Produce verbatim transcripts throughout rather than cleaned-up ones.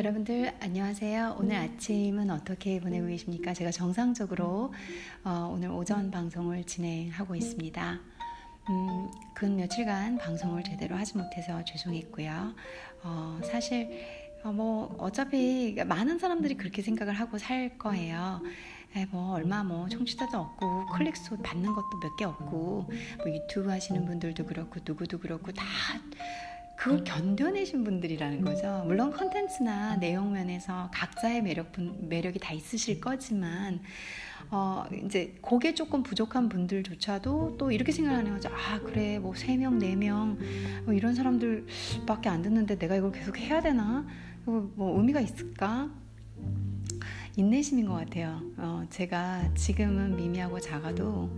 여러분들 안녕하세요. 오늘 아침은 어떻게 보내고 계십니까? 제가 정상적으로 어, 오늘 오전 방송을 진행하고 있습니다. 음, 근 며칠간 방송을 제대로 하지 못해서 죄송했고요. 어, 사실 어, 뭐 어차피 많은 사람들이 그렇게 생각을 하고 살 거예요. 에이, 뭐 얼마 뭐 청취자도 없고 클릭수 받는 것도 몇 개 없고 뭐 유튜브 하시는 분들도 그렇고 누구도 그렇고 다 그걸 견뎌내신 분들이라는 거죠. 물론 컨텐츠나 내용 면에서 각자의 매력, 매력이 다 있으실 거지만 어, 이제 그게 조금 부족한 분들조차도 또 이렇게 생각하는 거죠. 아 그래 뭐 세 명, 네 명 뭐 이런 사람들밖에 안 듣는데 내가 이걸 계속 해야 되나? 뭐 의미가 있을까? 인내심인 것 같아요. 어, 제가 지금은 미미하고 작아도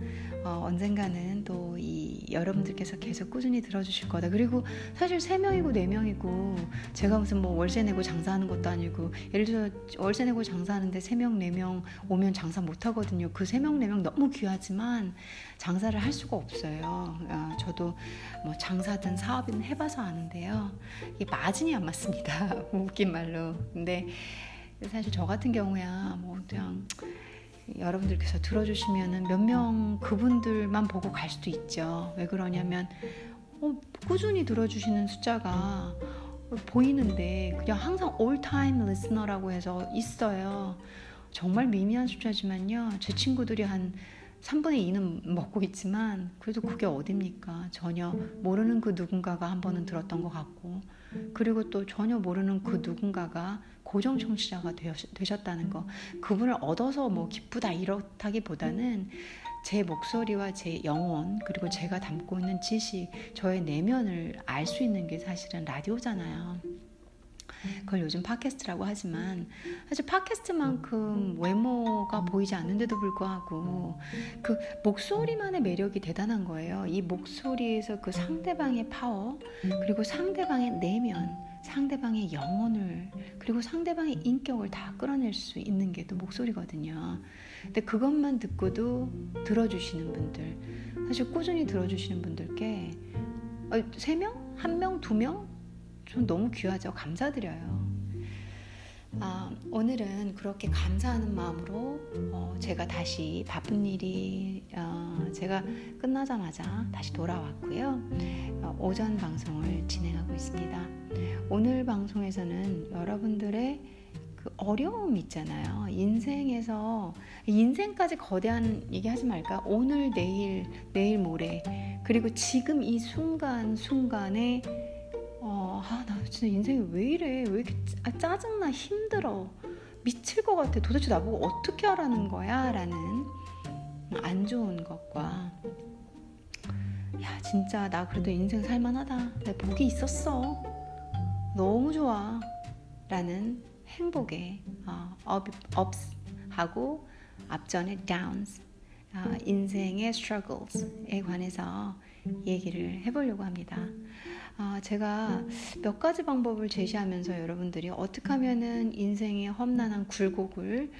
어, 언젠가는 또 이 여러분들께서 계속 꾸준히 들어주실 거다. 그리고 사실 세 명이고 네 명이고 제가 무슨 뭐 월세 내고 장사하는 것도 아니고 예를 들어 월세 내고 장사하는데 세 명, 네 명 오면 장사 못하거든요. 그 세 명, 네 명 너무 귀하지만 장사를 할 수가 없어요. 아, 저도 뭐 장사든 사업이든 해봐서 아는데요. 이게 마진이 안 맞습니다. 웃긴 말로. 근데 사실 저 같은 경우야 뭐 그냥 여러분들께서 들어주시면은 몇 명 그분들만 보고 갈 수도 있죠. 왜 그러냐면 어, 꾸준히 들어주시는 숫자가 보이는데 그냥 항상 올타임 리스너라고 해서 있어요. 정말 미미한 숫자지만요. 제 친구들이 한 삼분의 이는 먹고 있지만 그래도 그게 어딥니까? 전혀 모르는 그 누군가가 한 번은 들었던 것 같고 그리고 또 전혀 모르는 그 누군가가 고정 청취자가 되셨다는 거 그분을 얻어서 뭐 기쁘다 이렇다기보다는 제 목소리와 제 영혼 그리고 제가 담고 있는 지식 저의 내면을 알 수 있는 게 사실은 라디오잖아요. 그걸 요즘 팟캐스트라고 하지만 사실 팟캐스트만큼 외모가 보이지 않는데도 불구하고 그 목소리만의 매력이 대단한 거예요. 이 목소리에서 그 상대방의 파워 그리고 상대방의 내면 상대방의 영혼을 그리고 상대방의 인격을 다 끌어낼 수 있는 게 또 목소리거든요. 근데 그것만 듣고도 들어주시는 분들 사실 꾸준히 들어주시는 분들께 세 명? 한 명? 두 명? 전 너무 귀하죠. 감사드려요. 아, 오늘은 그렇게 감사하는 마음으로 어, 제가 다시 바쁜 일이 어, 제가 끝나자마자 다시 돌아왔고요. 어, 오전 방송을 진행하고 있습니다. 오늘 방송에서는 여러분들의 그 어려움 있잖아요. 인생에서 인생까지 거대한 얘기하지 말까? 오늘, 내일, 내일, 모레 그리고 지금 이 순간순간에 어, 아, 나 진짜 인생이 왜 이래? 왜 이렇게 짜, 아, 짜증나? 힘들어. 미칠 것 같아. 도대체 나보고 어떻게 하라는 거야? 라는 안 좋은 것과 야, 진짜 나 그래도 인생 살만하다. 내 복이 있었어. 너무 좋아. 라는 행복의 어, 업, 업스하고 앞전의 다운스, 어, 인생의 스트러글스에 관해서 얘기를 해보려고 합니다. 아, 제가 몇 가지 방법을 제시하면서 여러분들이 어떻게 하면은 인생의 험난한 굴곡을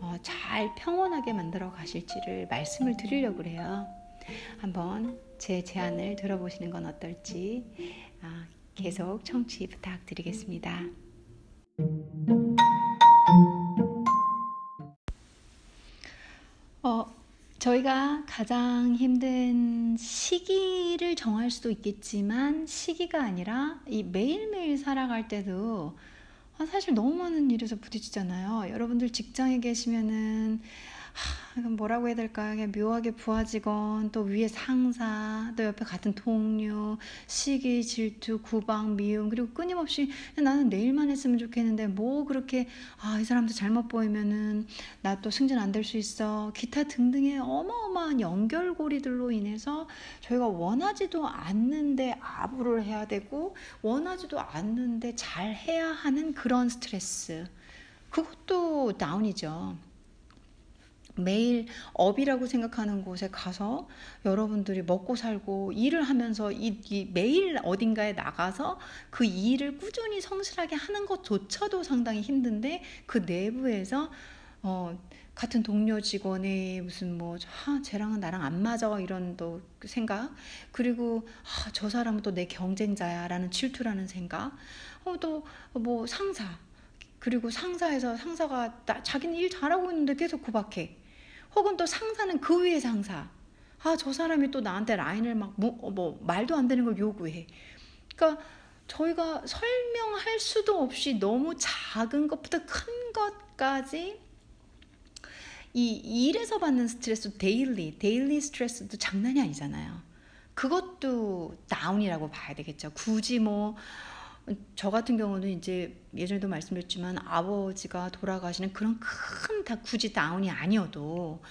어, 잘 평온하게 만들어 가실지를 말씀을 드리려고 해요. 한번 제 제안을 들어보시는 건 어떨지 아, 계속 청취 부탁드리겠습니다. 어, 저희가 가장 힘든 시기를 정할 수도 있겠지만 시기가 아니라 이 매일매일 살아갈 때도 사실 너무 많은 일에서 부딪히잖아요. 여러분들 직장에 계시면은 하, 뭐라고 해야 될까요? 그냥 묘하게 부하직원, 또 위에 상사, 또 옆에 같은 동료, 시기, 질투, 구박, 미움 그리고 끊임없이 나는 내일만 했으면 좋겠는데 뭐 그렇게 아, 이 사람도 잘못 보이면은 나 또 승진 안 될 수 있어 기타 등등의 어마어마한 연결고리들로 인해서 저희가 원하지도 않는데 아부를 해야 되고 원하지도 않는데 잘해야 하는 그런 스트레스 그것도 다운이죠. 매일 업이라고 생각하는 곳에 가서 여러분들이 먹고 살고 일을 하면서 이, 이 매일 어딘가에 나가서 그 일을 꾸준히 성실하게 하는 것조차도 상당히 힘든데 그 내부에서 어, 같은 동료 직원의 무슨 뭐 아, 쟤랑은 나랑 안 맞아 이런 또 생각 그리고 아, 저 사람은 또 내 경쟁자야 라는 질투라는 생각 어, 또 뭐 상사 그리고 상사에서 상사가 나, 자기는 일 잘하고 있는데 계속 구박해. 혹은 또 상사는 그 위에 상사. 아, 저 사람이 또 나한테 라인을 막 뭐, 뭐 말도 안 되는 걸 요구해. 그러니까 저희가 설명할 수도 없이 너무 작은 것부터 큰 것까지 이 일에서 받는 스트레스, 데일리, 데일리 스트레스도 장난이 아니잖아요. 그것도 다운이라고 봐야 되겠죠. 굳이 뭐 저 같은 경우는 이제 예전에도 말씀드렸지만 아버지가 돌아가시는 그런 큰 다 굳이 다운이 아니어도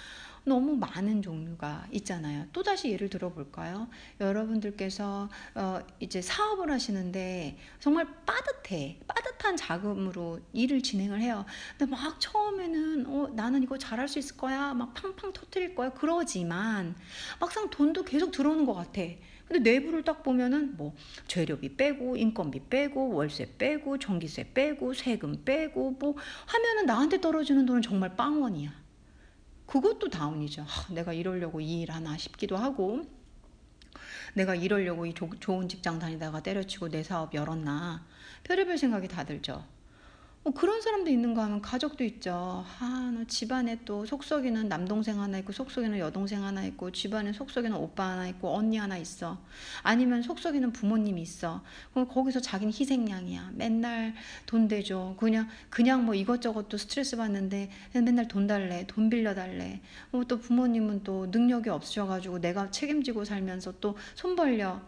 너무 많은 종류가 있잖아요. 또다시 예를 들어볼까요? 여러분들께서 어 이제 사업을 하시는데 정말 빠듯해. 빠듯한 자금으로 일을 진행을 해요. 근데 막 처음에는 어, 나는 이거 잘할 수 있을 거야. 막 팡팡 터뜨릴 거야. 그러지만 막상 돈도 계속 들어오는 것 같아. 근데 내부를 딱 보면은 뭐 재료비 빼고 인건비 빼고 월세 빼고 전기세 빼고 세금 빼고 뭐 하면은 나한테 떨어지는 돈은 정말 빵원이야. 그것도 다운이죠. 하, 내가 이러려고 이 일 하나 싶기도 하고, 내가 이러려고 이 조, 좋은 직장 다니다가 때려치고 내 사업 열었나, 별의별 생각이 다 들죠. 뭐 그런 사람도 있는가 하면 가족도 있죠. 아, 나 집안에 또 속썩이는 남동생 하나 있고, 속썩이는 여동생 하나 있고, 집안에 속썩이는 오빠 하나 있고, 언니 하나 있어. 아니면 속썩이는 부모님이 있어. 그럼 거기서 자기는 희생양이야. 맨날 돈 대줘. 그냥 그냥 뭐 이것저것 또 스트레스 받는데 맨날 돈 달래, 돈 빌려 달래. 뭐 또 부모님은 또 능력이 없으셔가지고 내가 책임지고 살면서 또 손 벌려.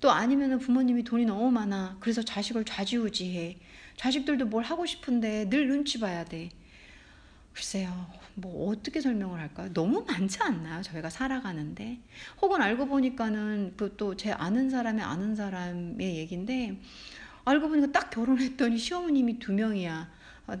또 아니면은 부모님이 돈이 너무 많아. 그래서 자식을 좌지우지해. 자식들도 뭘 하고 싶은데 늘 눈치 봐야 돼. 글쎄요, 뭐 어떻게 설명을 할까요? 너무 많지 않나요? 저희가 살아가는데. 혹은 알고 보니까는 그 또 제 아는 사람의 아는 사람의 얘기인데, 알고 보니까 딱 결혼했더니 시어머님이 두 명이야.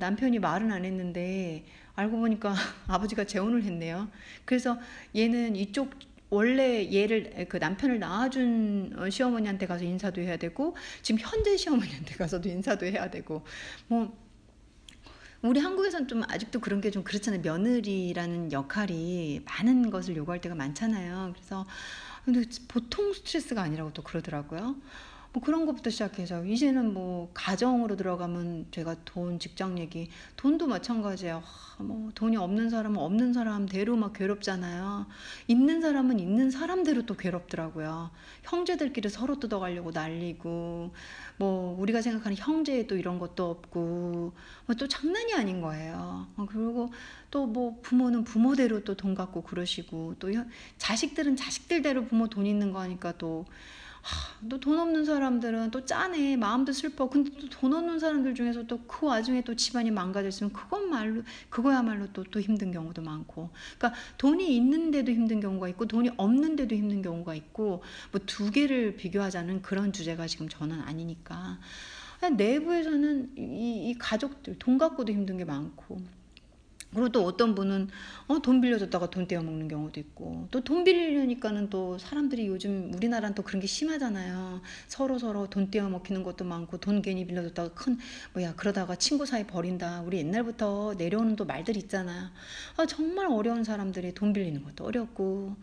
남편이 말은 안 했는데 알고 보니까 아버지가 재혼을 했네요. 그래서 얘는 이쪽 원래 얘를 그 남편을 낳아준 시어머니한테 가서 인사도 해야 되고, 지금 현재 시어머니한테 가서도 인사도 해야 되고, 뭐 우리 한국에서는 좀 아직도 그런 게 좀 그렇잖아요. 며느리라는 역할이 많은 것을 요구할 때가 많잖아요. 그래서 근데 보통 스트레스가 아니라고 또 그러더라고요. 뭐 그런 것부터 시작해서 이제는 뭐 가정으로 들어가면 제가 돈, 직장 얘기, 돈도 마찬가지예요. 뭐 돈이 없는 사람은 없는 사람대로 막 괴롭잖아요. 있는 사람은 있는 사람대로 또 괴롭더라고요. 형제들끼리 서로 뜯어가려고 난리고, 뭐 우리가 생각하는 형제에 또 이런 것도 없고, 뭐 또 장난이 아닌 거예요. 그리고 또 뭐 부모는 부모대로 또 돈 갖고 그러시고, 또 자식들은 자식들대로 부모 돈 있는 거 하니까 또 또 돈 없는 사람들은 또 짠해. 마음도 슬퍼. 근데 또 돈 없는 사람들 중에서 또 그 와중에 또 집안이 망가졌으면 그건 말로, 그거야말로 또, 또 힘든 경우도 많고. 그러니까 돈이 있는데도 힘든 경우가 있고, 돈이 없는데도 힘든 경우가 있고, 뭐 두 개를 비교하자는 그런 주제가 지금 저는 아니니까. 내부에서는 이, 이 가족들, 돈 갖고도 힘든 게 많고. 그리고 또 어떤 분은 어, 돈 빌려줬다가 돈 떼어먹는 경우도 있고, 또 돈 빌리려니까는 또 사람들이 요즘 우리나라는 또 그런 게 심하잖아요. 서로 서로 돈 떼어먹히는 것도 많고, 돈 괜히 빌려줬다가 큰 뭐야 그러다가 친구 사이 버린다. 우리 옛날부터 내려오는 또 말들 있잖아요. 아, 정말 어려운 사람들이 돈 빌리는 것도 어렵고,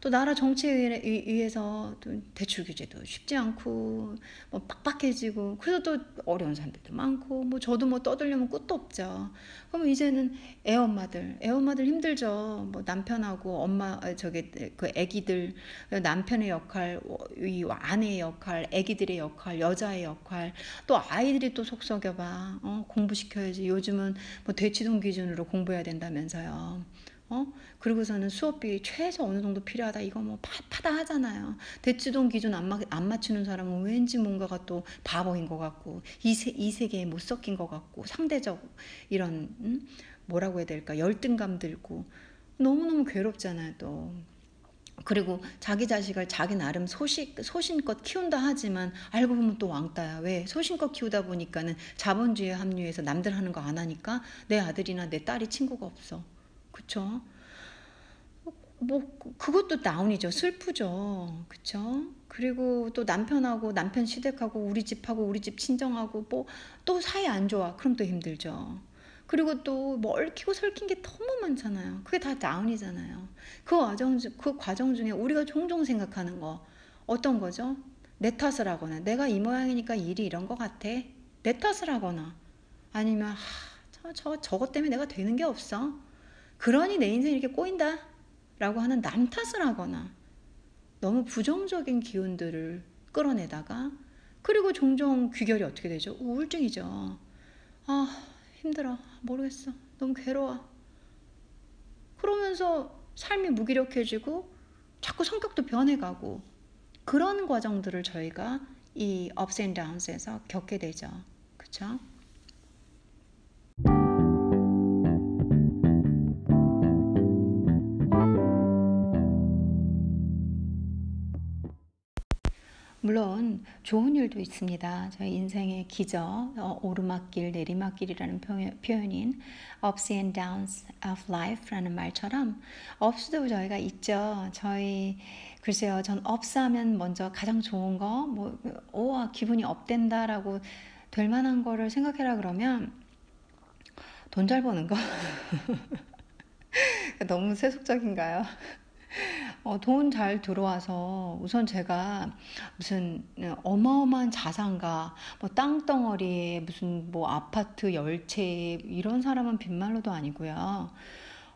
또 나라 정치에 의해서 또 대출 규제도 쉽지 않고, 뭐 빡빡해지고, 그래서 또 어려운 사람들도 많고, 뭐 저도 뭐 떠들려면 끝도 없죠. 그럼 이제는 애엄마들, 애엄마들 힘들죠. 뭐 남편하고 엄마, 저기 그 애기들, 남편의 역할, 이 아내의 역할, 애기들의 역할, 여자의 역할, 또 아이들이 또 속썩여봐. 어, 공부시켜야지. 요즘은 뭐 대치동 기준으로 공부해야 된다면서요. 어? 그리고서는 수업비 최소 어느 정도 필요하다. 이거 뭐 파, 파다 하잖아요. 대치동 기준 안, 마, 안 맞추는 사람은 왠지 뭔가가 또 바보인 것 같고, 이, 세, 이 세계에 못 섞인 것 같고, 상대적 이런 음? 뭐라고 해야 될까, 열등감 들고 너무너무 괴롭잖아요. 또 그리고 자기 자식을 자기 나름 소식, 소신껏 키운다 하지만 알고 보면 또 왕따야. 왜? 소신껏 키우다 보니까는 자본주의에 합류해서 남들 하는 거 안 하니까 내 아들이나 내 딸이 친구가 없어. 그쵸? 뭐 그것도 다운이죠. 슬프죠. 그쵸? 그리고 또 남편하고 남편 시댁하고 우리 집하고 우리 집 친정하고 뭐 또 사이 안 좋아. 그럼 또 힘들죠. 그리고 또 뭐 얽히고 설킨 게 너무 많잖아요. 그게 다 다운이잖아요. 그 과정, 그 과정 중에 우리가 종종 생각하는 거 어떤 거죠? 내 탓을 하거나, 내가 이 모양이니까 일이 이런 거 같아. 내 탓을 하거나, 아니면 저, 저, 저것 때문에 내가 되는 게 없어, 그러니 내 인생이 이렇게 꼬인다 라고 하는 남 탓을 하거나 너무 부정적인 기운들을 끌어내다가, 그리고 종종 귀결이 어떻게 되죠? 우울증이죠. 아 힘들어, 모르겠어, 너무 괴로워, 그러면서 삶이 무기력해지고 자꾸 성격도 변해가고, 그런 과정들을 저희가 이 ups and downs에서 겪게 되죠. 그쵸? 물론 좋은 일도 있습니다. 저희 인생의 기적, 오르막길, 내리막길이라는 표현인 ups and downs of life라는 말처럼 ups도 저희가 있죠. 저희 글쎄요, 전 ups 하면 먼저 가장 좋은 거, 뭐 오와 기분이 업된다라고 될 만한 거를 생각해라 그러면 돈 잘 버는 거. 너무 세속적인가요? 어, 돈 잘 들어와서 우선 제가 무슨 어마어마한 자산가, 뭐 땅덩어리에 무슨 뭐 아파트 열채, 이런 사람은 빈말로도 아니고요.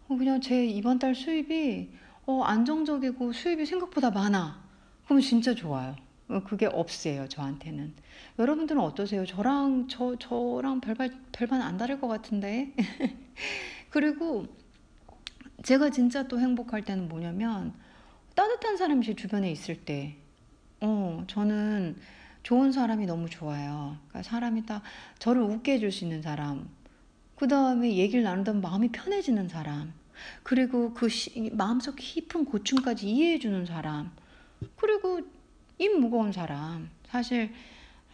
어, 그냥 제 이번 달 수입이 어, 안정적이고 수입이 생각보다 많아. 그럼 진짜 좋아요. 어, 그게 업스예요, 저한테는. 여러분들은 어떠세요? 저랑 저 저랑 별반 별반 안 다를 것 같은데. 그리고 제가 진짜 또 행복할 때는 뭐냐면 따뜻한 사람이 제 주변에 있을 때, 어, 저는 좋은 사람이 너무 좋아요. 그러니까 사람이 딱 저를 웃게 해줄 수 있는 사람, 그 다음에 얘기를 나누다 보면 마음이 편해지는 사람, 그리고 그 시, 마음속 깊은 고충까지 이해해주는 사람, 그리고 입 무거운 사람. 사실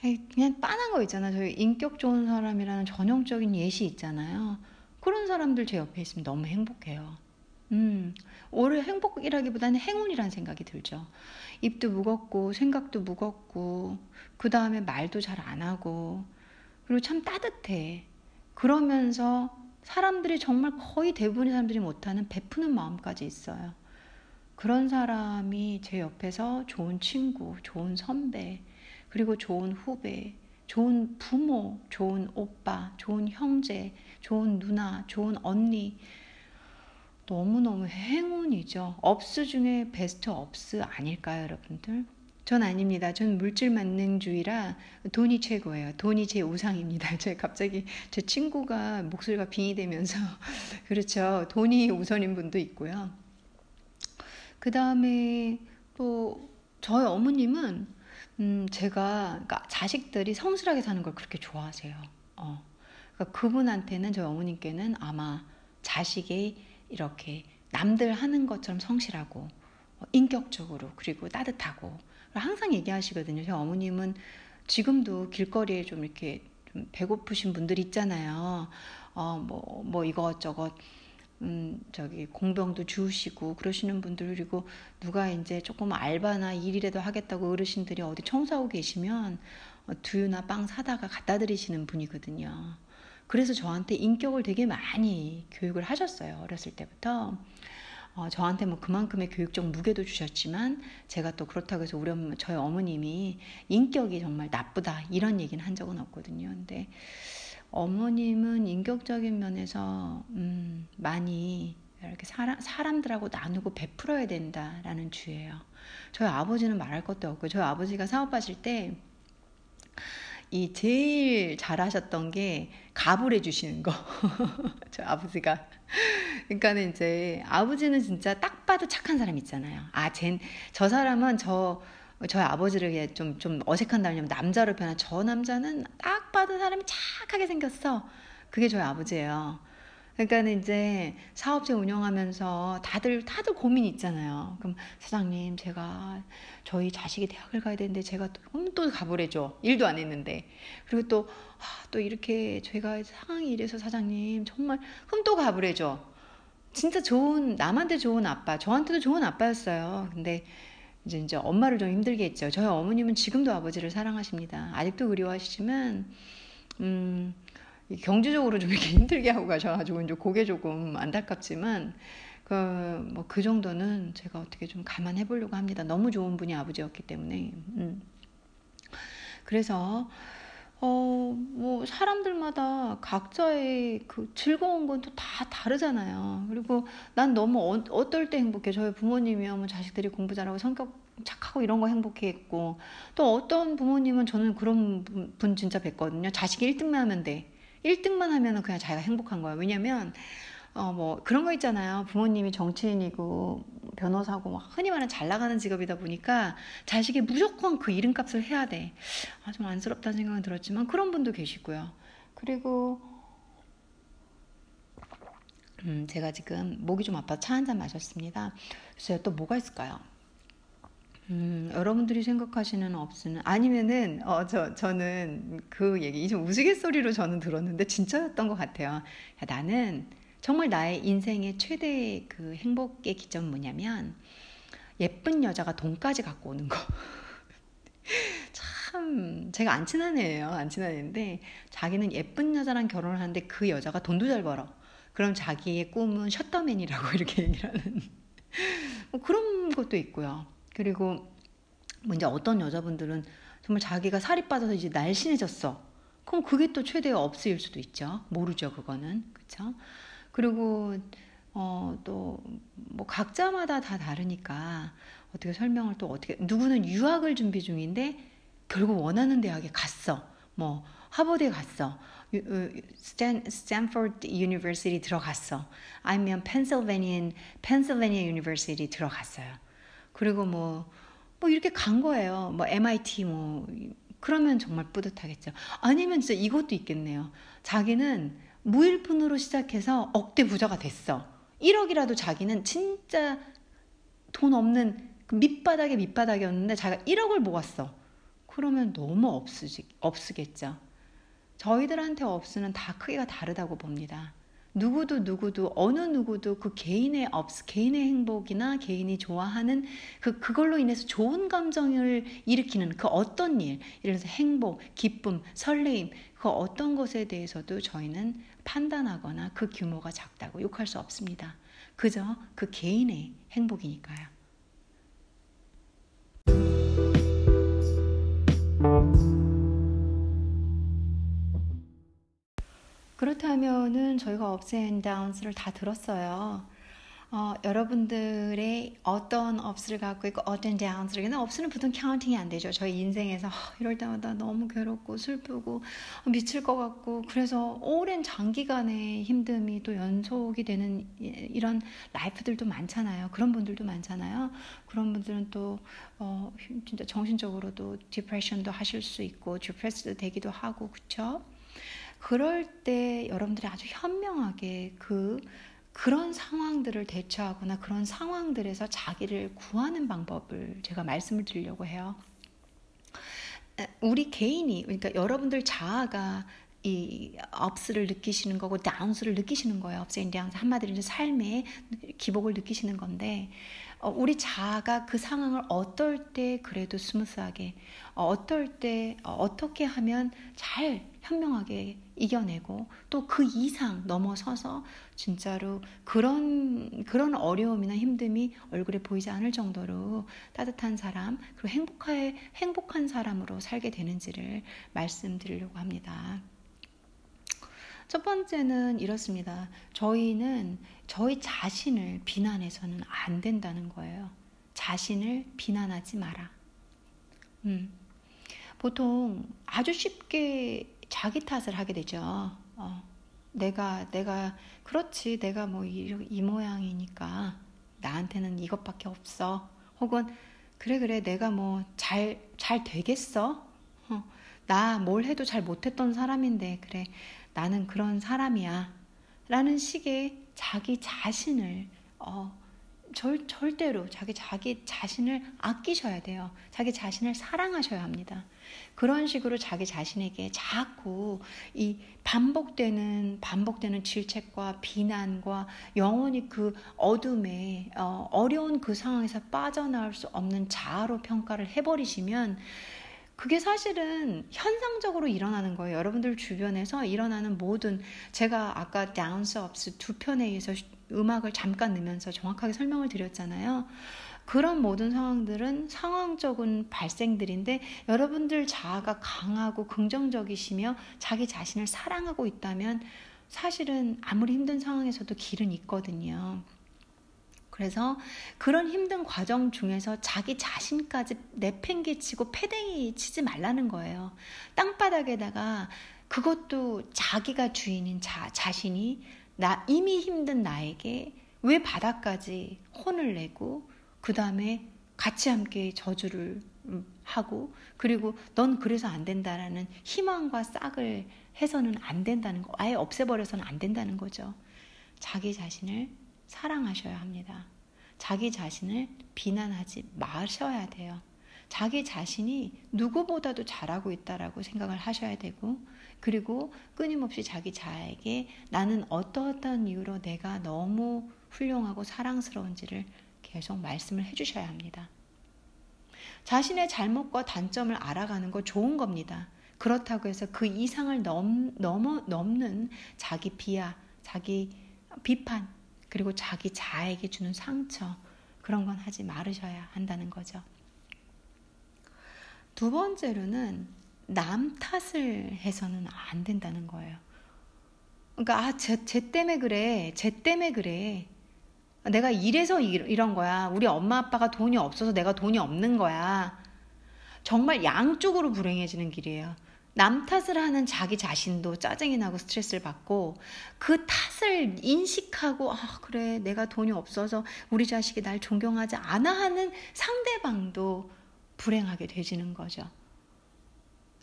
그냥 빤한 거 있잖아요. 저희 인격 좋은 사람이라는 전형적인 예시 있잖아요. 그런 사람들 제 옆에 있으면 너무 행복해요. 음, 오히려 행복이라기보다는 행운이라는 생각이 들죠. 입도 무겁고 생각도 무겁고, 그 다음에 말도 잘 안 하고, 그리고 참 따뜻해. 그러면서 사람들이 정말 거의 대부분의 사람들이 못하는 베푸는 마음까지 있어요. 그런 사람이 제 옆에서 좋은 친구, 좋은 선배, 그리고 좋은 후배, 좋은 부모, 좋은 오빠, 좋은 형제, 좋은 누나, 좋은 언니, 너무너무 행운이죠. 업스 중에 베스트 업스 아닐까요, 여러분들? 전 아닙니다. 전 물질만능주의라 돈이 최고예요. 돈이 제 우상입니다. 제 갑자기 제 친구가 목소리가 빙이 되면서 그렇죠. 돈이 우선인 분도 있고요. 그 다음에 또 저희 어머님은 음 제가 그러니까 자식들이 성실하게 사는 걸 그렇게 좋아하세요. 어. 그러니까 그분한테는, 저희 어머님께는 아마 자식이 이렇게 남들 하는 것처럼 성실하고 인격적으로 그리고 따뜻하고, 항상 얘기하시거든요. 저 어머님은 지금도 길거리에 좀 이렇게 좀 배고프신 분들 있잖아요. 어, 뭐, 뭐 이것저것 음, 저기 공병도 주우시고 그러시는 분들, 그리고 누가 이제 조금 알바나 일이라도 하겠다고 어르신들이 어디 청소하고 계시면 두유나 빵 사다가 갖다 드리시는 분이거든요. 그래서 저한테 인격을 되게 많이 교육을 하셨어요. 어렸을 때부터. 어, 저한테 뭐 그만큼의 교육적 무게도 주셨지만, 제가 또 그렇다고 해서 우리 엄마, 저희 어머님이 인격이 정말 나쁘다 이런 얘기는 한 적은 없거든요. 근데 어머님은 인격적인 면에서 음, 많이 이렇게 사람, 사람들하고 나누고 베풀어야 된다라는 주예요. 저희 아버지는 말할 것도 없고, 저희 아버지가 사업하실 때 이 제일 잘하셨던 게 갑을 해주시는 거. 저 아버지가. 그러니까는 이제 아버지는 진짜 딱 봐도 착한 사람 있잖아요. 아, 쟨, 저 사람은 저, 저희 아버지를 좀, 좀 어색한다면 남자로 변한, 저 남자는 딱 봐도 사람이 착하게 생겼어. 그게 저희 아버지예요. 그러니까는 이제 사업체 운영하면서 다들 다들 고민이 있잖아요. 그럼 사장님, 제가 저희 자식이 대학을 가야 되는데 제가 또, 또 가버려줘, 일도 안 했는데. 그리고 또 또 이렇게 제가 상황이 이래서 사장님 정말, 그럼 또 가버려줘. 진짜 좋은, 남한테 좋은 아빠, 저한테도 좋은 아빠였어요. 근데 이제 이제 엄마를 좀 힘들게 했죠. 저희 어머님은 지금도 아버지를 사랑하십니다. 아직도 그리워하시지만 음. 경제적으로 좀 이렇게 힘들게 하고 가셔가지고 이제 그게 조금 안타깝지만, 그 뭐 그 정도는 제가 어떻게 좀 감안해 보려고 합니다. 너무 좋은 분이 아버지였기 때문에. 음. 그래서 어, 뭐, 사람들마다 각자의 그 즐거운 건 또 다 다르잖아요. 그리고 난 너무 어, 어떨 때 행복해. 저희 부모님이면 자식들이 공부 잘하고 성격 착하고 이런 거 행복해했고, 또 어떤 부모님은, 저는 그런 분, 분 진짜 뵀거든요. 자식이 일 등만 하면 돼. 일 등만 하면은 그냥 자기가 행복한 거야. 왜냐면, 어, 뭐, 그런 거 있잖아요. 부모님이 정치인이고, 변호사고, 막 흔히 말하는 잘 나가는 직업이다 보니까 자식이 무조건 그 이름값을 해야 돼. 아, 좀 안쓰럽다는 생각은 들었지만 그런 분도 계시고요. 그리고, 음, 제가 지금 목이 좀 아파서 차 한 잔 마셨습니다. 글쎄요, 또 뭐가 있을까요? 음, 여러분들이 생각하시는 없으는, 아니면은 어, 저, 저는 그 얘기 좀 우스갯소리로 저는 들었는데 진짜였던 것 같아요. 야, 나는 정말 나의 인생의 최대의 그 행복의 기점은 뭐냐면 예쁜 여자가 돈까지 갖고 오는 거. 참 제가 안 친한 애예요. 안 친한 애인데 자기는 예쁜 여자랑 결혼을 하는데 그 여자가 돈도 잘 벌어. 그럼 자기의 꿈은 셧더맨이라고 이렇게 얘기를 하는 뭐 그런 것도 있고요. 그리고 먼저 어떤 여자분들은 정말 자기가 살이 빠져서 이제 날씬해졌어. 그럼 그게 또 최대의 업스일 수도 있죠. 모르죠, 그거는. 그렇죠? 그리고 어, 또 뭐 각자마다 다 다르니까 어떻게 설명을 또 어떻게, 누구는 유학을 준비 중인데 결국 원하는 대학에 갔어. 뭐 하버드에 갔어. 스탠, 스탠포드 유니버시티 들어갔어. 아니면 펜실베니아 펜실베니아 유니버시티 들어갔어요. 그리고 뭐, 뭐 이렇게 간 거예요. 뭐 엠아이티 뭐, 그러면 정말 뿌듯하겠죠. 아니면 진짜 이것도 있겠네요. 자기는 무일푼으로 시작해서 억대 부자가 됐어. 일억이라도 자기는 진짜 돈 없는 그 밑바닥의 밑바닥이었는데 자기가 일억을 모았어. 그러면 너무 없으지, 없으겠죠. 저희들한테 없으는 다 크기가 다르다고 봅니다. 누구도 누구도 어느 누구도 그 개인의 업스, 개인의 행복이나 개인이 좋아하는 그 그걸로 인해서 좋은 감정을 일으키는 그 어떤 일, 예를 들어서 행복, 기쁨, 설레임, 그 어떤 것에 대해서도 저희는 판단하거나 그 규모가 작다고 욕할 수 없습니다. 그저 그 개인의 행복이니까요. 그렇다면은 저희가 업스 앤 다운스를 다 들었어요. 어, 여러분들의 어떤 업스를 갖고 있고 어떤 다운스를, 근데 업스는 보통 카운팅이 안 되죠. 저희 인생에서 어, 이럴 때마다 너무 괴롭고 슬프고 미칠 것 같고, 그래서 오랜 장기간의 힘듦이 또 연속이 되는 이런 라이프들도 많잖아요. 그런 분들도 많잖아요. 그런 분들은 또 어, 진짜 정신적으로도 디프레션도 하실 수 있고 디프레스도 되기도 하고, 그렇죠? 그럴 때 여러분들이 아주 현명하게 그, 그런 상황들을 대처하거나 그런 상황들에서 자기를 구하는 방법을 제가 말씀을 드리려고 해요. 우리 개인이, 그러니까 여러분들 자아가 이 업스를 느끼시는 거고 다운스를 느끼시는 거예요. 업스 앤 다운스, 한마디로 삶의 기복을 느끼시는 건데, 우리 자아가 그 상황을 어떨 때 그래도 스무스하게, 어떨 때 어떻게 하면 잘 현명하게 이겨내고 또 그 이상 넘어서서 진짜로 그런 그런 어려움이나 힘듦이 얼굴에 보이지 않을 정도로 따뜻한 사람, 그리고 행복한 행복한 사람으로 살게 되는지를 말씀드리려고 합니다. 첫 번째는 이렇습니다. 저희는 저희 자신을 비난해서는 안 된다는 거예요. 자신을 비난하지 마라. 음. 보통 아주 쉽게 자기 탓을 하게 되죠. 어. 내가 내가 그렇지, 내가 뭐 이, 이 모양이니까 나한테는 이것밖에 없어. 혹은 그래 그래 내가 뭐 잘 잘 되겠어. 어. 나 뭘 해도 잘 못했던 사람인데 그래. 나는 그런 사람이야 라는 식의 자기 자신을 어, 절, 절대로 자기, 자기 자신을 아끼셔야 돼요. 자기 자신을 사랑하셔야 합니다. 그런 식으로 자기 자신에게 자꾸 이 반복되는 반복되는 질책과 비난과 영원히 그 어둠에 어, 어려운 그 상황에서 빠져나올 수 없는 자아로 평가를 해버리시면 그게 사실은 현상적으로 일어나는 거예요. 여러분들 주변에서 일어나는 모든, 제가 아까 다운스 업스 두 편에 의해서 음악을 잠깐 넣으면서 정확하게 설명을 드렸잖아요. 그런 모든 상황들은 상황적인 발생들인데, 여러분들 자아가 강하고 긍정적이시며 자기 자신을 사랑하고 있다면 사실은 아무리 힘든 상황에서도 길은 있거든요. 그래서 그런 힘든 과정 중에서 자기 자신까지 내팽개치고 패댕이 치지 말라는 거예요. 땅바닥에다가 그것도 자기가 주인인 자, 자신이 나 이미 힘든 나에게 왜 바닥까지 혼을 내고 그 다음에 같이 함께 저주를 하고, 그리고 넌 그래서 안 된다라는 희망과 싹을 해서는 안 된다는 거, 아예 없애버려서는 안 된다는 거죠. 자기 자신을 사랑하셔야 합니다. 자기 자신을 비난하지 마셔야 돼요. 자기 자신이 누구보다도 잘하고 있다라고 생각을 하셔야 되고, 그리고 끊임없이 자기 자에게 나는 어떠한 이유로 내가 너무 훌륭하고 사랑스러운지를 계속 말씀을 해주셔야 합니다. 자신의 잘못과 단점을 알아가는 거 좋은 겁니다. 그렇다고 해서 그 이상을 넘, 넘어, 넘는 자기 비하, 자기 비판, 그리고 자기 자에게 주는 상처, 그런 건 하지 말으셔야 한다는 거죠. 두 번째로는 남 탓을 해서는 안 된다는 거예요. 그러니까 아, 쟤, 쟤 때문에 그래, 쟤 때문에 그래. 내가 이래서 이런 거야. 우리 엄마 아빠가 돈이 없어서 내가 돈이 없는 거야. 정말 양쪽으로 불행해지는 길이에요. 남 탓을 하는 자기 자신도 짜증이 나고 스트레스를 받고, 그 탓을 인식하고 아 그래 내가 돈이 없어서 우리 자식이 날 존경하지 않아 하는 상대방도 불행하게 되지는 거죠.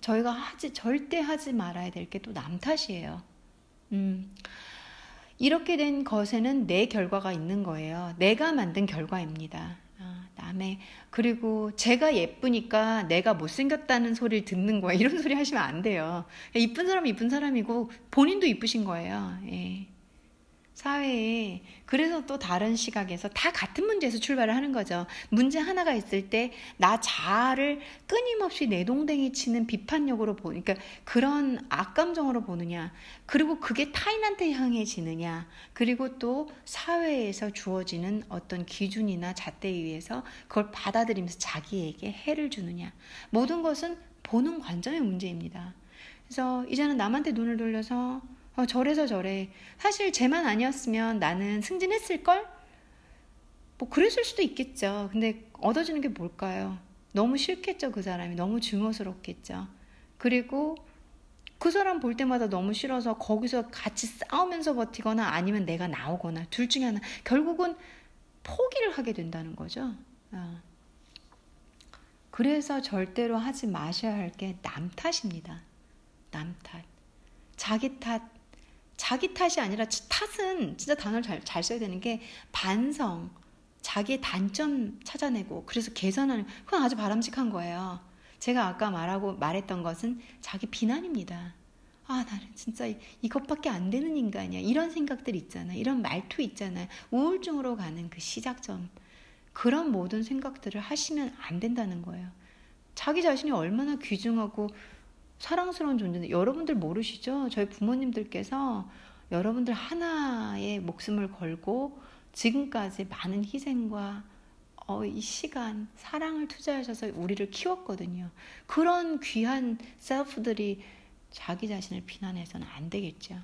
저희가 하지 절대 하지 말아야 될 게 또 남 탓이에요. 음. 이렇게 된 것에는 내 결과가 있는 거예요. 내가 만든 결과입니다. 아, 남의, 그리고 제가 예쁘니까 내가 못생겼다는 소리를 듣는 거예요. 이런 소리 하시면 안 돼요. 이쁜 사람은 이쁜 사람이고 본인도 이쁘신 거예요. 예. 사회에. 그래서 또 다른 시각에서 다 같은 문제에서 출발을 하는 거죠. 문제 하나가 있을 때 나 자아를 끊임없이 내동댕이 치는 비판력으로 보니까, 그러니까 그런 악감정으로 보느냐, 그리고 그게 타인한테 향해지느냐, 그리고 또 사회에서 주어지는 어떤 기준이나 잣대에 의해서 그걸 받아들이면서 자기에게 해를 주느냐, 모든 것은 보는 관점의 문제입니다. 그래서 이제는 남한테 눈을 돌려서 어, 저래서 저래. 사실 쟤만 아니었으면 나는 승진했을걸? 뭐 그랬을 수도 있겠죠. 근데 얻어지는 게 뭘까요? 너무 싫겠죠. 그 사람이 너무 증오스럽겠죠. 그리고 그 사람 볼 때마다 너무 싫어서 거기서 같이 싸우면서 버티거나 아니면 내가 나오거나, 둘 중에 하나. 결국은 포기를 하게 된다는 거죠. 어. 그래서 절대로 하지 마셔야 할 게 남 탓입니다. 남 탓. 자기 탓, 자기 탓이 아니라, 탓은 진짜 단어를 잘, 잘 써야 되는 게 반성, 자기의 단점 찾아내고 그래서 개선하는, 그건 아주 바람직한 거예요. 제가 아까 말하고 말했던 것은 자기 비난입니다. 아 나는 진짜 이것밖에 안 되는 인간이야, 이런 생각들 있잖아요. 이런 말투 있잖아요. 우울증으로 가는 그 시작점, 그런 모든 생각들을 하시면 안 된다는 거예요. 자기 자신이 얼마나 귀중하고 사랑스러운 존재인데 여러분들 모르시죠? 저희 부모님들께서 여러분들 하나의 목숨을 걸고 지금까지 많은 희생과 어, 이 시간, 사랑을 투자하셔서 우리를 키웠거든요. 그런 귀한 셀프들이 자기 자신을 비난해서는 안 되겠죠.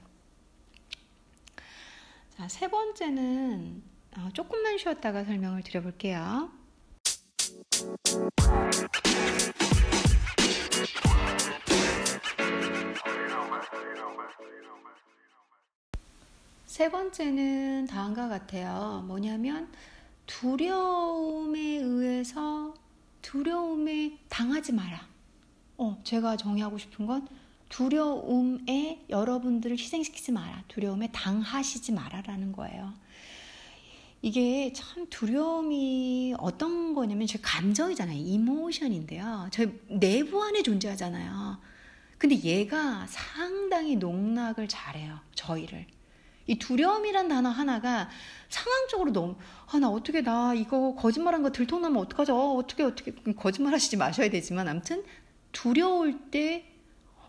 자, 세 번째는 어, 조금만 쉬었다가 설명을 드려볼게요. 세 번째는 다음과 같아요. 뭐냐면 두려움에 의해서 두려움에 당하지 마라. 어, 제가 정의하고 싶은 건 두려움에 여러분들을 희생시키지 마라. 두려움에 당하시지 마라라는 거예요. 이게 참 두려움이 어떤 거냐면 제 감정이잖아요. 이모션인데요. 저 내부 안에 존재하잖아요. 근데 얘가 상당히 농락을 잘해요. 저희를. 이 두려움이란 단어 하나가 상황적으로 너무 아, 나 어떻게 나 이거 거짓말한 거 들통나면 어떡하죠? 어떻게 어떻게 거짓말 하시지 마셔야 되지만 아무튼 두려울 때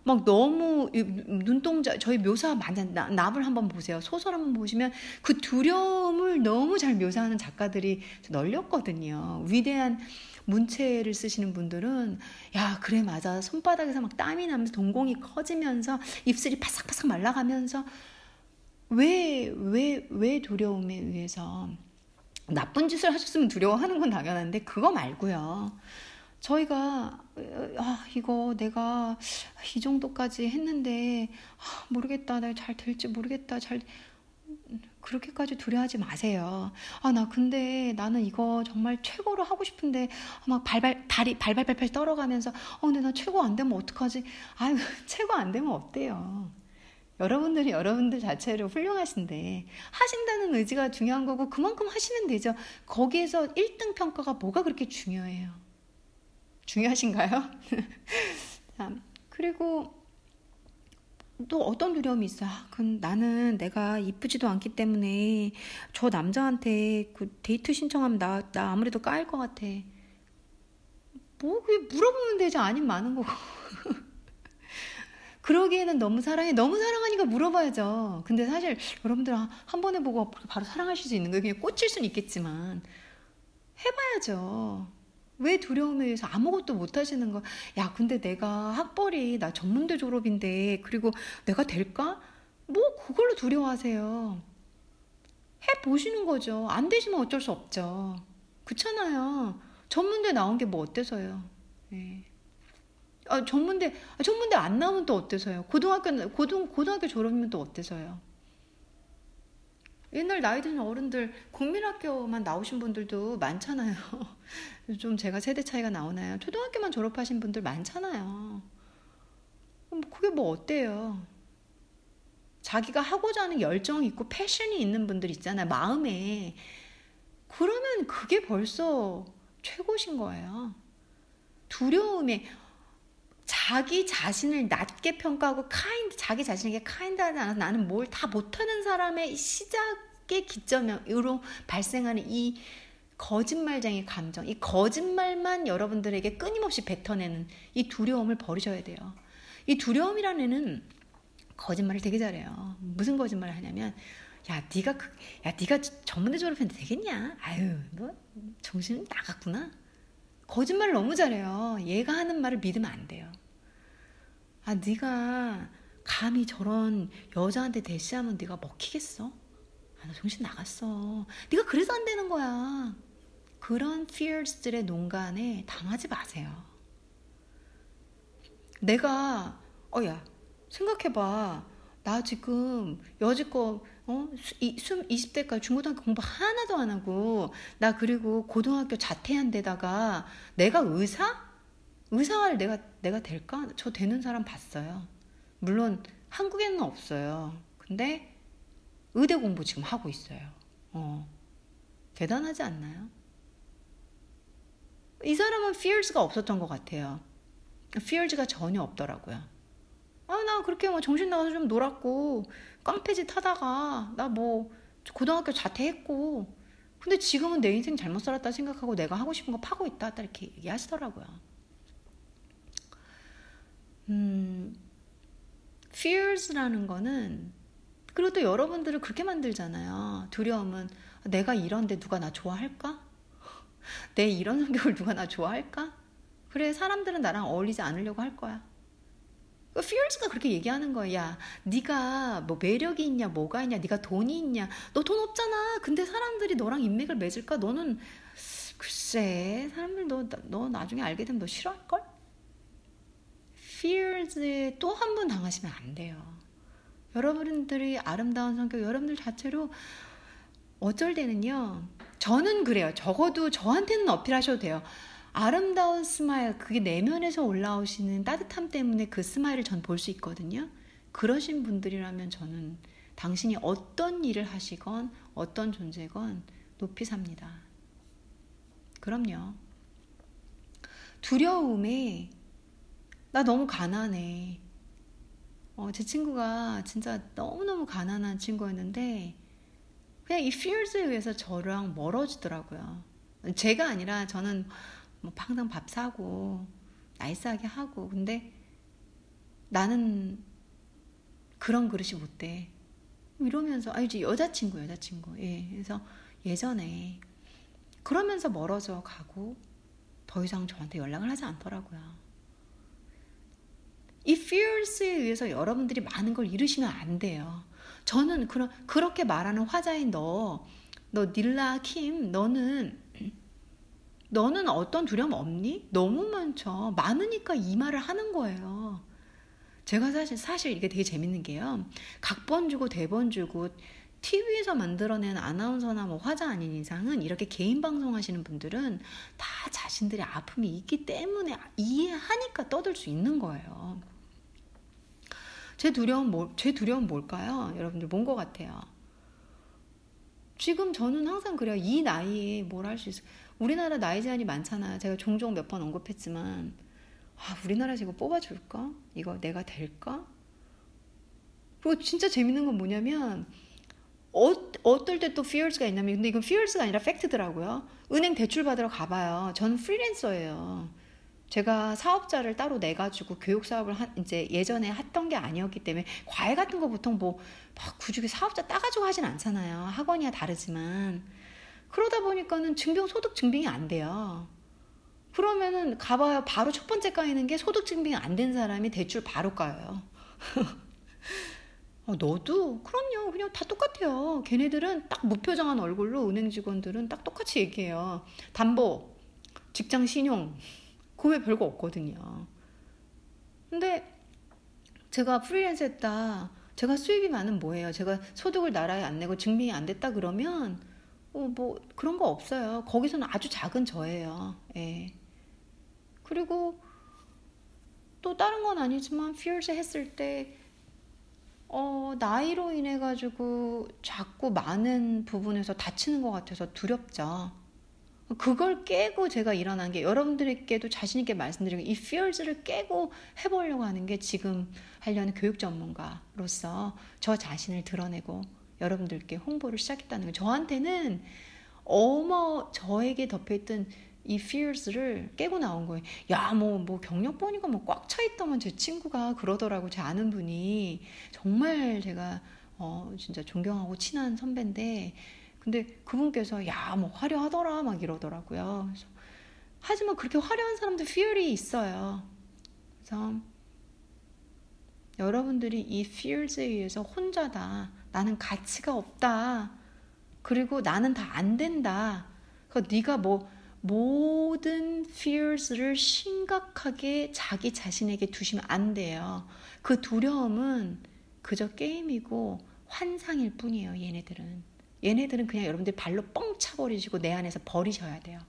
막 너무 눈동자, 저희 묘사 많이 한다. 납을 한번 보세요. 소설 한번 보시면 그 두려움을 너무 잘 묘사하는 작가들이 널렸거든요. 위대한 문체를 쓰시는 분들은 야 그래 맞아 손바닥에서 막 땀이 나면서 동공이 커지면서 입술이 바삭바삭 말라가면서 왜, 왜, 왜 두려움에 의해서 나쁜 짓을 하셨으면 두려워하는 건 당연한데 그거 말고요. 저희가 아 이거 내가 이 정도까지 했는데 아, 모르겠다 내가 잘 될지 모르겠다 잘 그렇게까지 두려워하지 마세요. 아 나 근데 나는 이거 정말 최고로 하고 싶은데 막 발발 다리 발발발발 떨어가면서 어 근데 나 최고 안 되면 어떡하지? 아 최고 안 되면 어때요? 여러분들이 여러분들 자체로 훌륭하신데 하신다는 의지가 중요한 거고 그만큼 하시면 되죠. 거기에서 일 등 평가가 뭐가 그렇게 중요해요? 중요하신가요? 그리고 또 어떤 두려움이 있어요? 아, 그건 나는 내가 이쁘지도 않기 때문에 저 남자한테 그 데이트 신청하면 나, 나 아무래도 까일 것 같아. 뭐 그게 물어보면 되지 아니면 많은 거고. 그러기에는 너무 사랑해. 너무 사랑하니까 물어봐야죠. 근데 사실 여러분들 한 번에 보고 바로 사랑하실 수 있는 거예요. 그냥 꽂힐 수는 있겠지만 해봐야죠. 왜 두려움에 의해서 아무것도 못 하시는 거? 야, 근데 내가 학벌이 나 전문대 졸업인데 그리고 내가 될까? 뭐 그걸로 두려워하세요. 해 보시는 거죠. 안 되시면 어쩔 수 없죠. 그렇잖아요. 전문대 나온 게 뭐 어때서요? 네. 아, 전문대 전문대 안 나오면 또 어때서요? 고등학교 고등 고등학교 졸업이면 또 어때서요? 옛날 나이 드는 어른들 국민학교만 나오신 분들도 많잖아요. 좀 제가 세대 차이가 나오나요? 초등학교만 졸업하신 분들 많잖아요. 그게 뭐 어때요? 자기가 하고자 하는 열정이 있고 패션이 있는 분들 있잖아요. 마음에. 그러면 그게 벌써 최고신 거예요. 두려움에 자기 자신을 낮게 평가하고 카인드, 자기 자신에게 카인드하지 않아서 나는 뭘 다 못하는 사람의 시작의 기점으로 발생하는 이 거짓말쟁이 감정, 이 거짓말만 여러분들에게 끊임없이 뱉어내는 이 두려움을 버리셔야 돼요. 이 두려움이라는 애는 거짓말을 되게 잘해요. 무슨 거짓말을 하냐면 야, 네가 야, 네가 전문대 졸업했는데 되겠냐? 아유, 너 정신 나갔구나. 거짓말을 너무 잘해요. 얘가 하는 말을 믿으면 안 돼요. 아, 네가 감히 저런 여자한테 대시하면 네가 먹히겠어? 아, 나 정신 나갔어. 네가 그래서 안 되는 거야. 그런 fears들의 농간에 당하지 마세요. 내가 어, 야, 생각해봐. 나 지금 여지껏 어? 이십 대까지 중고등학교 공부 하나도 안 하고 나 그리고 고등학교 자퇴한 데다가 내가 의사? 의사를 내가 내가 될까? 저 되는 사람 봤어요. 물론 한국에는 없어요. 근데 의대 공부 지금 하고 있어요. 어. 대단하지 않나요? 이 사람은 fears가 없었던 것 같아요. fears가 전혀 없더라고요. 아, 나 그렇게 뭐 정신 나가서 좀 놀았고 깡패짓 하다가 나 뭐 고등학교 자퇴했고 근데 지금은 내 인생 잘못 살았다 생각하고 내가 하고 싶은 거 파고 있다 이렇게 얘기하시더라고요. 음, fears라는 거는 그리고 또 여러분들을 그렇게 만들잖아요. 두려움은 내가 이런데 누가 나 좋아할까? 내 이런 성격을 누가 나 좋아할까? 그래 사람들은 나랑 어울리지 않으려고 할 거야. fears가 그렇게 얘기하는 거야. 야, 네가 뭐 매력이 있냐, 뭐가 있냐, 네가 돈이 있냐. 너 돈 없잖아. 근데 사람들이 너랑 인맥을 맺을까? 너는 글쎄, 사람들 너, 너 나중에 알게 되면 너 싫어할걸? fears에 또 한 번 당하시면 안 돼요. 여러분들이 아름다운 성격, 여러분들 자체로 어쩔 때는요. 저는 그래요. 적어도 저한테는 어필하셔도 돼요. 아름다운 스마일, 그게 내면에서 올라오시는 따뜻함 때문에 그 스마일을 전 볼 수 있거든요. 그러신 분들이라면 저는 당신이 어떤 일을 하시건 어떤 존재건 높이 삽니다. 그럼요. 두려움에 나 너무 가난해. 어, 제 친구가 진짜 너무너무 가난한 친구였는데 그냥 이 fears에 의해서 저랑 멀어지더라고요. 제가 아니라 저는 뭐 항상 밥 사고 나이스하게 하고 근데 나는 그런 그릇이 못 돼. 이러면서, 아, 이제 여자친구, 여자친구. 예. 그래서 예전에 그러면서 멀어져 가고 더 이상 저한테 연락을 하지 않더라고요. 이 fears에 의해서 여러분들이 많은 걸 잃으시면 안 돼요. 저는 그런, 그렇게 말하는 화자인 너, 너 닐라, 킴, 너는, 너는 어떤 두려움 없니? 너무 많죠. 많으니까 이 말을 하는 거예요. 제가 사실, 사실 이게 되게 재밌는 게요. 각본 주고 대본 주고 티비에서 만들어낸 아나운서나 뭐 화자 아닌 이상은 이렇게 개인 방송하시는 분들은 다 자신들의 아픔이 있기 때문에 이해하니까 떠들 수 있는 거예요. 제 두려움, 뭐, 제 두려움 뭘까요? 여러분들 뭔 것 같아요? 지금 저는 항상 그래요. 이 나이에 뭘 할 수 있어요? 우리나라 나이 제한이 많잖아요. 제가 종종 몇 번 언급했지만, 아, 우리나라에서 이거 뽑아줄까? 이거 내가 될까? 그리고 진짜 재밌는 건 뭐냐면, 어, 어떨 때 또 fears가 있냐면, 근데 이건 fears가 아니라 팩트더라고요. 은행 대출 받으러 가봐요. 저는 프리랜서예요. 제가 사업자를 따로 내가지고 교육사업을 한, 이제 예전에 했던 게 아니었기 때문에 과외 같은 거 보통 뭐, 막 굳이 사업자 따가지고 하진 않잖아요. 학원이야 다르지만. 그러다 보니까는 증빙, 소득 증빙이 안 돼요. 그러면은 가봐요. 바로 첫 번째 까이는 게 소득 증빙이 안 된 사람이 대출 바로 까요. 어, 너도? 그럼요. 그냥 다 똑같아요. 걔네들은 딱 무표정한 얼굴로 은행 직원들은 딱 똑같이 얘기해요. 담보, 직장 신용, 그 외에 별거 없거든요. 근데 제가 프리랜서 했다. 제가 수입이 많은 뭐예요? 제가 소득을 나라에 안 내고 증빙이 안 됐다 그러면 어, 뭐 그런 거 없어요. 거기서는 아주 작은 저예요. 예. 그리고 또 다른 건 아니지만 fears 했을 때 어, 나이로 인해 가지고 자꾸 많은 부분에서 다치는 것 같아서 두렵죠. 그걸 깨고 제가 일어난 게 여러분들에게도 자신 있게 말씀드리고 이 fears를 깨고 해보려고 하는 게 지금 하려는 교육 전문가로서 저 자신을 드러내고 여러분들께 홍보를 시작했다는 거. 저한테는 어머 저에게 덮여있던 이 fears를 깨고 나온 거예요. 야, 뭐, 뭐 경력 보니까 뭐 꽉 차있다면 제 친구가 그러더라고. 제 아는 분이 정말 제가 어 진짜 존경하고 친한 선배인데, 근데 그분께서 야, 뭐 화려하더라 막 이러더라고요. 그래서, 하지만 그렇게 화려한 사람도 fear이 있어요. 그래서 여러분들이 이 fears에 의해서 혼자다. 나는 가치가 없다. 그리고 나는 다 안 된다. 그러니까 네가 뭐 모든 fears를 심각하게 자기 자신에게 두시면 안 돼요. 그 두려움은 그저 게임이고 환상일 뿐이에요. 얘네들은 얘네들은 그냥 여러분들 발로 뻥 차버리시고 내 안에서 버리셔야 돼요.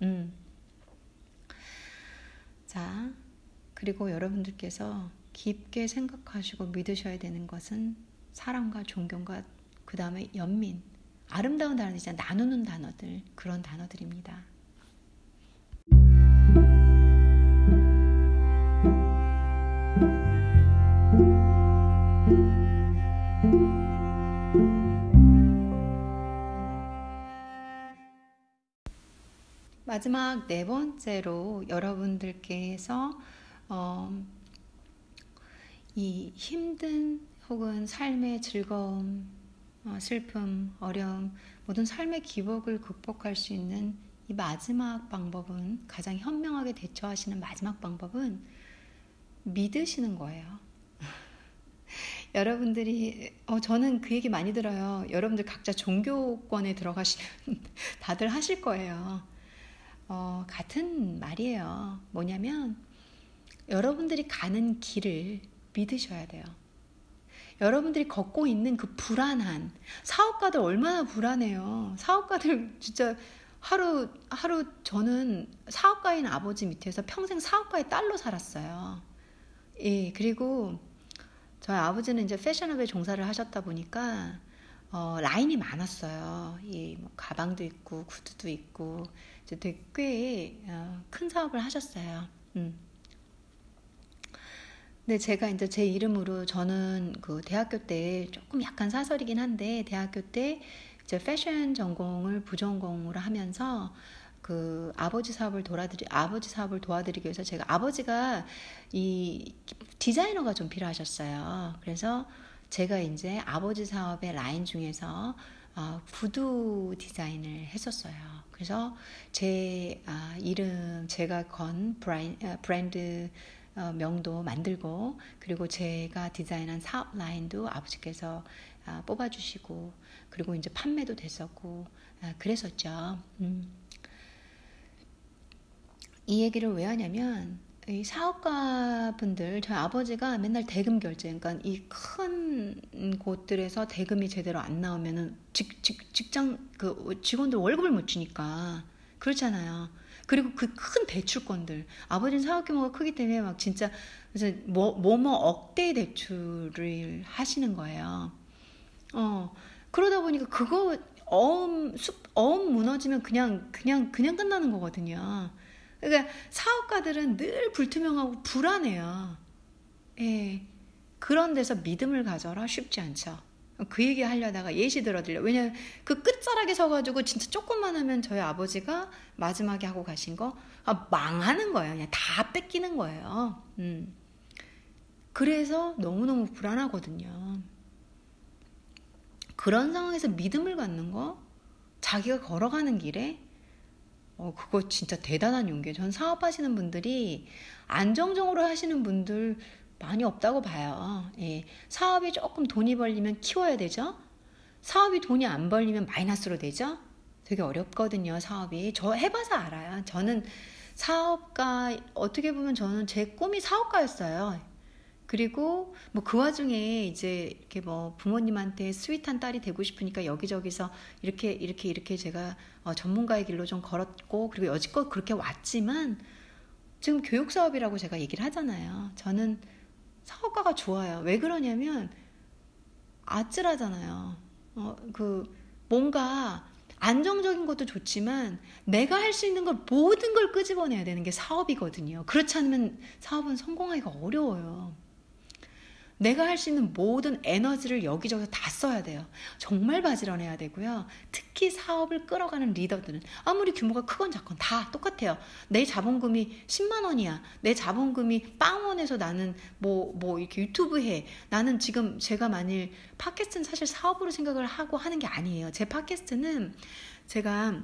음. 자, 그리고 여러분들께서 깊게 생각하시고 믿으셔야 되는 것은 사랑과 존경과 그 다음에 연민, 아름다운 단어들이잖아요. 나누는 단어들, 그런 단어들입니다. 마지막 네 번째로 여러분들께서 어, 이 힘든 혹은 삶의 즐거움, 어, 슬픔, 어려움, 모든 삶의 기복을 극복할 수 있는 이 마지막 방법은, 가장 현명하게 대처하시는 마지막 방법은 믿으시는 거예요. 여러분들이, 어, 저는 그 얘기 많이 들어요. 여러분들 각자 종교권에 들어가시면 다들 하실 거예요. 어, 같은 말이에요. 뭐냐면, 여러분들이 가는 길을 믿으셔야 돼요. 여러분들이 걷고 있는 그 불안한, 사업가들 얼마나 불안해요. 사업가들 진짜 하루, 하루 저는 사업가인 아버지 밑에서 평생 사업가의 딸로 살았어요. 예, 그리고 저희 아버지는 이제 패션업에 종사를 하셨다 보니까, 어, 라인이 많았어요. 예, 뭐, 가방도 있고, 구두도 있고, 이제 되게 꽤, 어, 큰 사업을 하셨어요. 음. 근데 제가 이제 제 이름으로 저는 그 대학교 때 조금 약간 사설이긴 한데 대학교 때 이제 패션 전공을 부전공으로 하면서 그 아버지 사업을 도와드리 아버지 사업을 도와드리기 위해서 제가 아버지가 이 디자이너가 좀 필요하셨어요. 그래서 제가 이제 아버지 사업의 라인 중에서 어, 구두 디자인을 했었어요. 그래서 제 아, 이름 제가 건 브랜드 어, 명도 만들고, 그리고 제가 디자인한 사업 라인도 아버지께서 아, 뽑아주시고, 그리고 이제 판매도 됐었고 아, 그랬었죠. 음. 이 얘기를 왜 하냐면, 이 사업가 분들, 저희 아버지가 맨날 대금 결제, 그러니까 이 큰 곳들에서 대금이 제대로 안 나오면은 직, 직, 직장, 그 직원들 월급을 못 주니까. 그렇잖아요. 그리고 그 큰 대출권들. 아버지는 사업 규모가 크기 때문에 막 진짜, 그래서 뭐, 뭐, 뭐 억대 대출을 하시는 거예요. 어. 그러다 보니까 그거 어음, 숲, 어음 무너지면 그냥, 그냥, 그냥 끝나는 거거든요. 그러니까 사업가들은 늘 불투명하고 불안해요. 예. 그런 데서 믿음을 가져라 쉽지 않죠. 그 얘기 하려다가 예시 들어드려. 왜냐면 그 끝자락에 서가지고 진짜 조금만 하면 저희 아버지가 마지막에 하고 가신 거, 아, 망하는 거예요. 그냥 다 뺏기는 거예요. 음. 그래서 너무너무 불안하거든요. 그런 상황에서 믿음을 갖는 거, 자기가 걸어가는 길에 어, 그거 진짜 대단한 용기예요. 전 사업하시는 분들이 안정적으로 하시는 분들 많이 없다고 봐요. 예, 사업이 조금 돈이 벌리면 키워야 되죠. 사업이 돈이 안 벌리면 마이너스로 되죠. 되게 어렵거든요, 사업이. 저 해봐서 알아요. 저는 사업가, 어떻게 보면 저는 제 꿈이 사업가였어요. 그리고 뭐 그 와중에 이제 이렇게 뭐 부모님한테 스윗한 딸이 되고 싶으니까 여기저기서 이렇게 이렇게 이렇게 제가 어 전문가의 길로 좀 걸었고, 그리고 여지껏 그렇게 왔지만 지금 교육 사업이라고 제가 얘기를 하잖아요. 저는 사업가가 좋아요. 왜 그러냐면 아찔하잖아요. 어 그 뭔가 안정적인 것도 좋지만 내가 할 수 있는 걸 모든 걸 끄집어내야 되는 게 사업이거든요. 그렇지 않으면 사업은 성공하기가 어려워요. 내가 할 수 있는 모든 에너지를 여기저기서 다 써야 돼요. 정말 바지런해야 되고요. 특히 사업을 끌어가는 리더들은 아무리 규모가 크건 작건 다 똑같아요. 내 자본금이 십만 원이야. 내 자본금이 빵원에서 나는 뭐, 뭐 이렇게 유튜브 해. 나는 지금 제가 만일 팟캐스트는 사실 사업으로 생각을 하고 하는 게 아니에요. 제 팟캐스트는 제가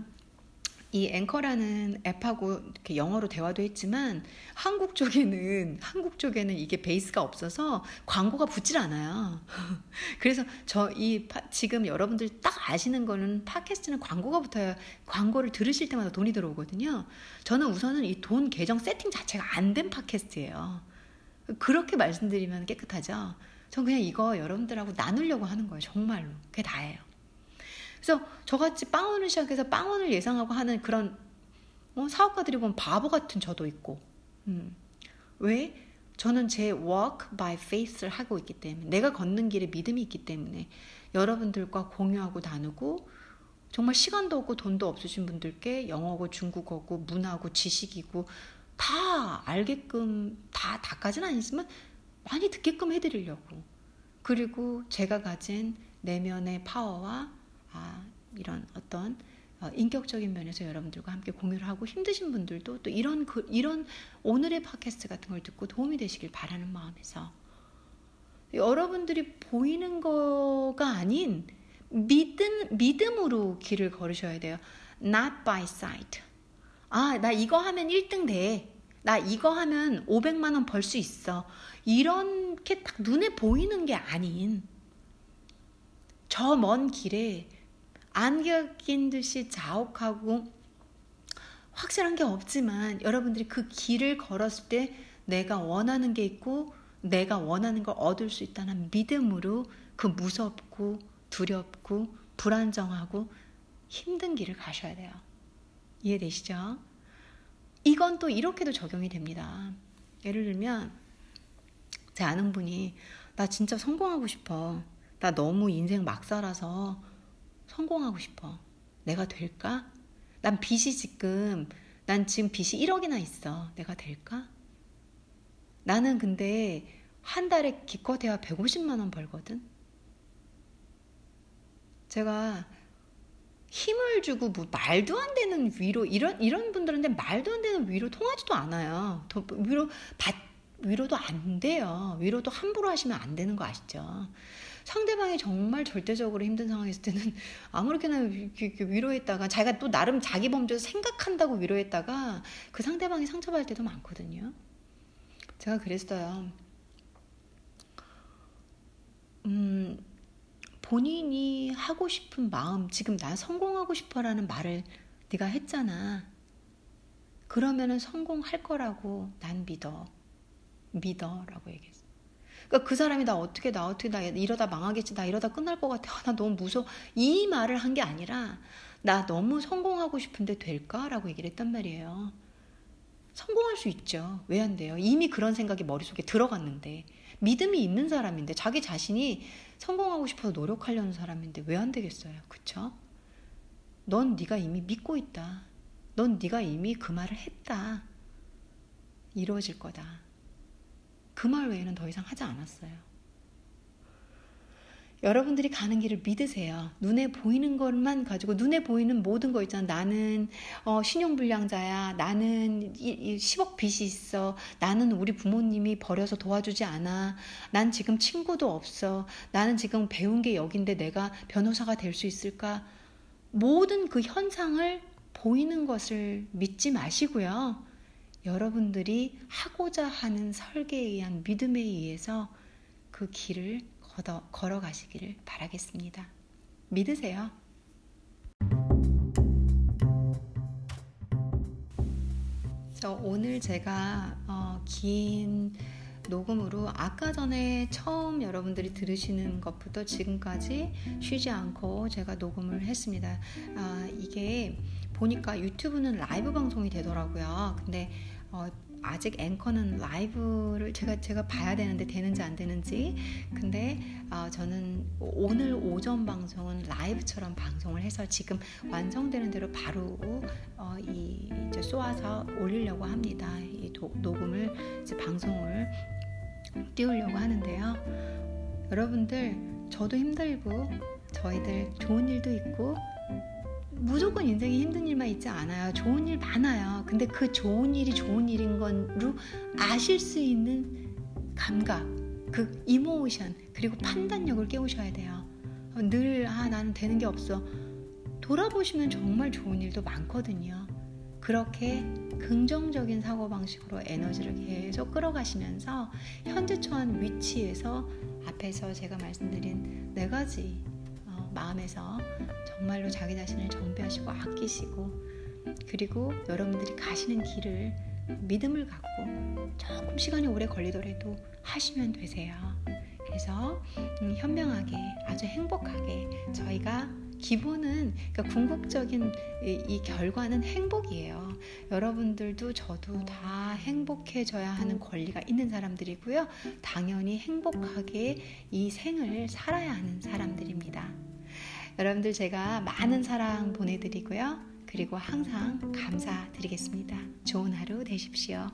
이 앵커라는 앱하고 이렇게 영어로 대화도 했지만 한국 쪽에는 한국 쪽에는 이게 베이스가 없어서 광고가 붙질 않아요. 그래서 저 이 지금 여러분들 딱 아시는 거는 팟캐스트는 광고가 붙어야 광고를 들으실 때마다 돈이 들어오거든요. 저는 우선은 이 돈 계정 세팅 자체가 안 된 팟캐스트예요. 그렇게 말씀드리면 깨끗하죠. 전 그냥 이거 여러분들하고 나누려고 하는 거예요. 정말로. 그게 다예요. 그래서 저같이 빵원을 시작해서 빵원을 예상하고 하는 그런 어, 사업가들이 보면 바보 같은 저도 있고. 음. 왜? 저는 제 walk by faith를 하고 있기 때문에, 내가 걷는 길에 믿음이 있기 때문에 여러분들과 공유하고 나누고, 정말 시간도 없고 돈도 없으신 분들께 영어고 중국어고 문화고 지식이고 다 알게끔, 다, 다까지는 아니지만 많이 듣게끔 해드리려고. 그리고 제가 가진 내면의 파워와 아, 이런 어떤 인격적인 면에서 여러분들과 함께 공유를 하고, 힘드신 분들도 또 이런, 그, 이런 오늘의 팟캐스트 같은 걸 듣고 도움이 되시길 바라는 마음에서, 여러분들이 보이는 거가 아닌 믿음, 믿음으로 길을 걸으셔야 돼요. Not by sight. 아, 나 이거 하면 일 등 돼. 나 이거 하면 오백만 원 벌 수 있어. 이렇게 딱 눈에 보이는 게 아닌 저 먼 길에 안개 낀 듯이 자욱하고, 확실한 게 없지만 여러분들이 그 길을 걸었을 때 내가 원하는 게 있고 내가 원하는 걸 얻을 수 있다는 믿음으로 그 무섭고 두렵고 불안정하고 힘든 길을 가셔야 돼요. 이해되시죠? 이건 또 이렇게도 적용이 됩니다. 예를 들면 제 아는 분이 나 진짜 성공하고 싶어. 나 너무 인생 막 살아서 성공하고 싶어. 내가 될까? 난 빚이 지금, 난 지금 빚이 일억이나 있어. 내가 될까? 나는 근데 한 달에 기껏해야 백오십만 원 벌거든? 제가 힘을 주고 뭐 말도 안 되는 위로, 이런, 이런 분들한테 말도 안 되는 위로 통하지도 않아요. 더, 위로 받, 위로도 안 돼요. 위로도 함부로 하시면 안 되는 거 아시죠? 상대방이 정말 절대적으로 힘든 상황이었을 때는 아무렇게나 위로했다가 자기가 또 나름 자기 범죄에서 생각한다고 위로했다가 그 상대방이 상처받을 때도 많거든요. 제가 그랬어요. 음, 본인이 하고 싶은 마음, 지금 나 성공하고 싶어라는 말을 네가 했잖아. 그러면은 성공할 거라고 난 믿어. 믿어라고 얘기했어. 그러니까 그 사람이 나 어떻게 나 어떻게 나 이러다 망하겠지, 나 이러다 끝날 것 같아, 아, 나 너무 무서워, 이 말을 한 게 아니라 나 너무 성공하고 싶은데 될까라고 얘기를 했단 말이에요. 성공할 수 있죠. 왜 안 돼요? 이미 그런 생각이 머릿속에 들어갔는데, 믿음이 있는 사람인데, 자기 자신이 성공하고 싶어서 노력하려는 사람인데 왜 안 되겠어요? 그쵸? 넌 네가 이미 믿고 있다. 넌 네가 이미 그 말을 했다. 이루어질 거다. 그 말 외에는 더 이상 하지 않았어요. 여러분들이 가는 길을 믿으세요. 눈에 보이는 것만 가지고, 눈에 보이는 모든 거 있잖아. 나는 어, 신용불량자야. 나는 이, 이 십억 빚이 있어. 나는 우리 부모님이 버려서 도와주지 않아. 난 지금 친구도 없어. 나는 지금 배운 게 여긴데 내가 변호사가 될 수 있을까? 모든 그 현상을, 보이는 것을 믿지 마시고요. 여러분들이 하고자 하는 설계에 의한 믿음에 의해서 그 길을 걷어, 걸어가시기를 바라겠습니다. 믿으세요. 저 오늘 제가 어, 긴 녹음으로 아까 전에 처음 여러분들이 들으시는 것부터 지금까지 쉬지 않고 제가 녹음을 했습니다. 아, 이게 보니까 유튜브는 라이브 방송이 되더라고요. 근데 어, 아직 앵커는 라이브를 제가 제가 봐야 되는데 되는지 안 되는지. 근데 어, 저는 오늘 오전 방송은 라이브처럼 방송을 해서 지금 완성되는 대로 바로 어, 이 이제 쏘아서 올리려고 합니다. 이 도, 녹음을 이제 방송을 띄우려고 하는데요. 여러분들, 저도 힘들고 저희들 좋은 일도 있고, 무조건 인생에 힘든 일만 있지 않아요. 좋은 일 많아요. 근데 그 좋은 일이 좋은 일인 건으로 아실 수 있는 감각, 그 이모션, 그리고 판단력을 깨우셔야 돼요. 늘 아, 나는 되는 게 없어. 돌아보시면 정말 좋은 일도 많거든요. 그렇게 긍정적인 사고방식으로 에너지를 계속 끌어가시면서 현재 처한 위치에서, 앞에서 제가 말씀드린 네 가지 마음에서 정말로 자기 자신을 정비하시고 아끼시고, 그리고 여러분들이 가시는 길을 믿음을 갖고 조금 시간이 오래 걸리더라도 하시면 되세요. 그래서 현명하게, 아주 행복하게, 저희가 기본은, 그러니까 궁극적인 이, 이 결과는 행복이에요. 여러분들도 저도 다 행복해져야 하는 권리가 있는 사람들이고요. 당연히 행복하게 이 생을 살아야 하는 사람들입니다. 여러분들, 제가 많은 사랑 보내드리고요. 그리고 항상 감사드리겠습니다. 좋은 하루 되십시오.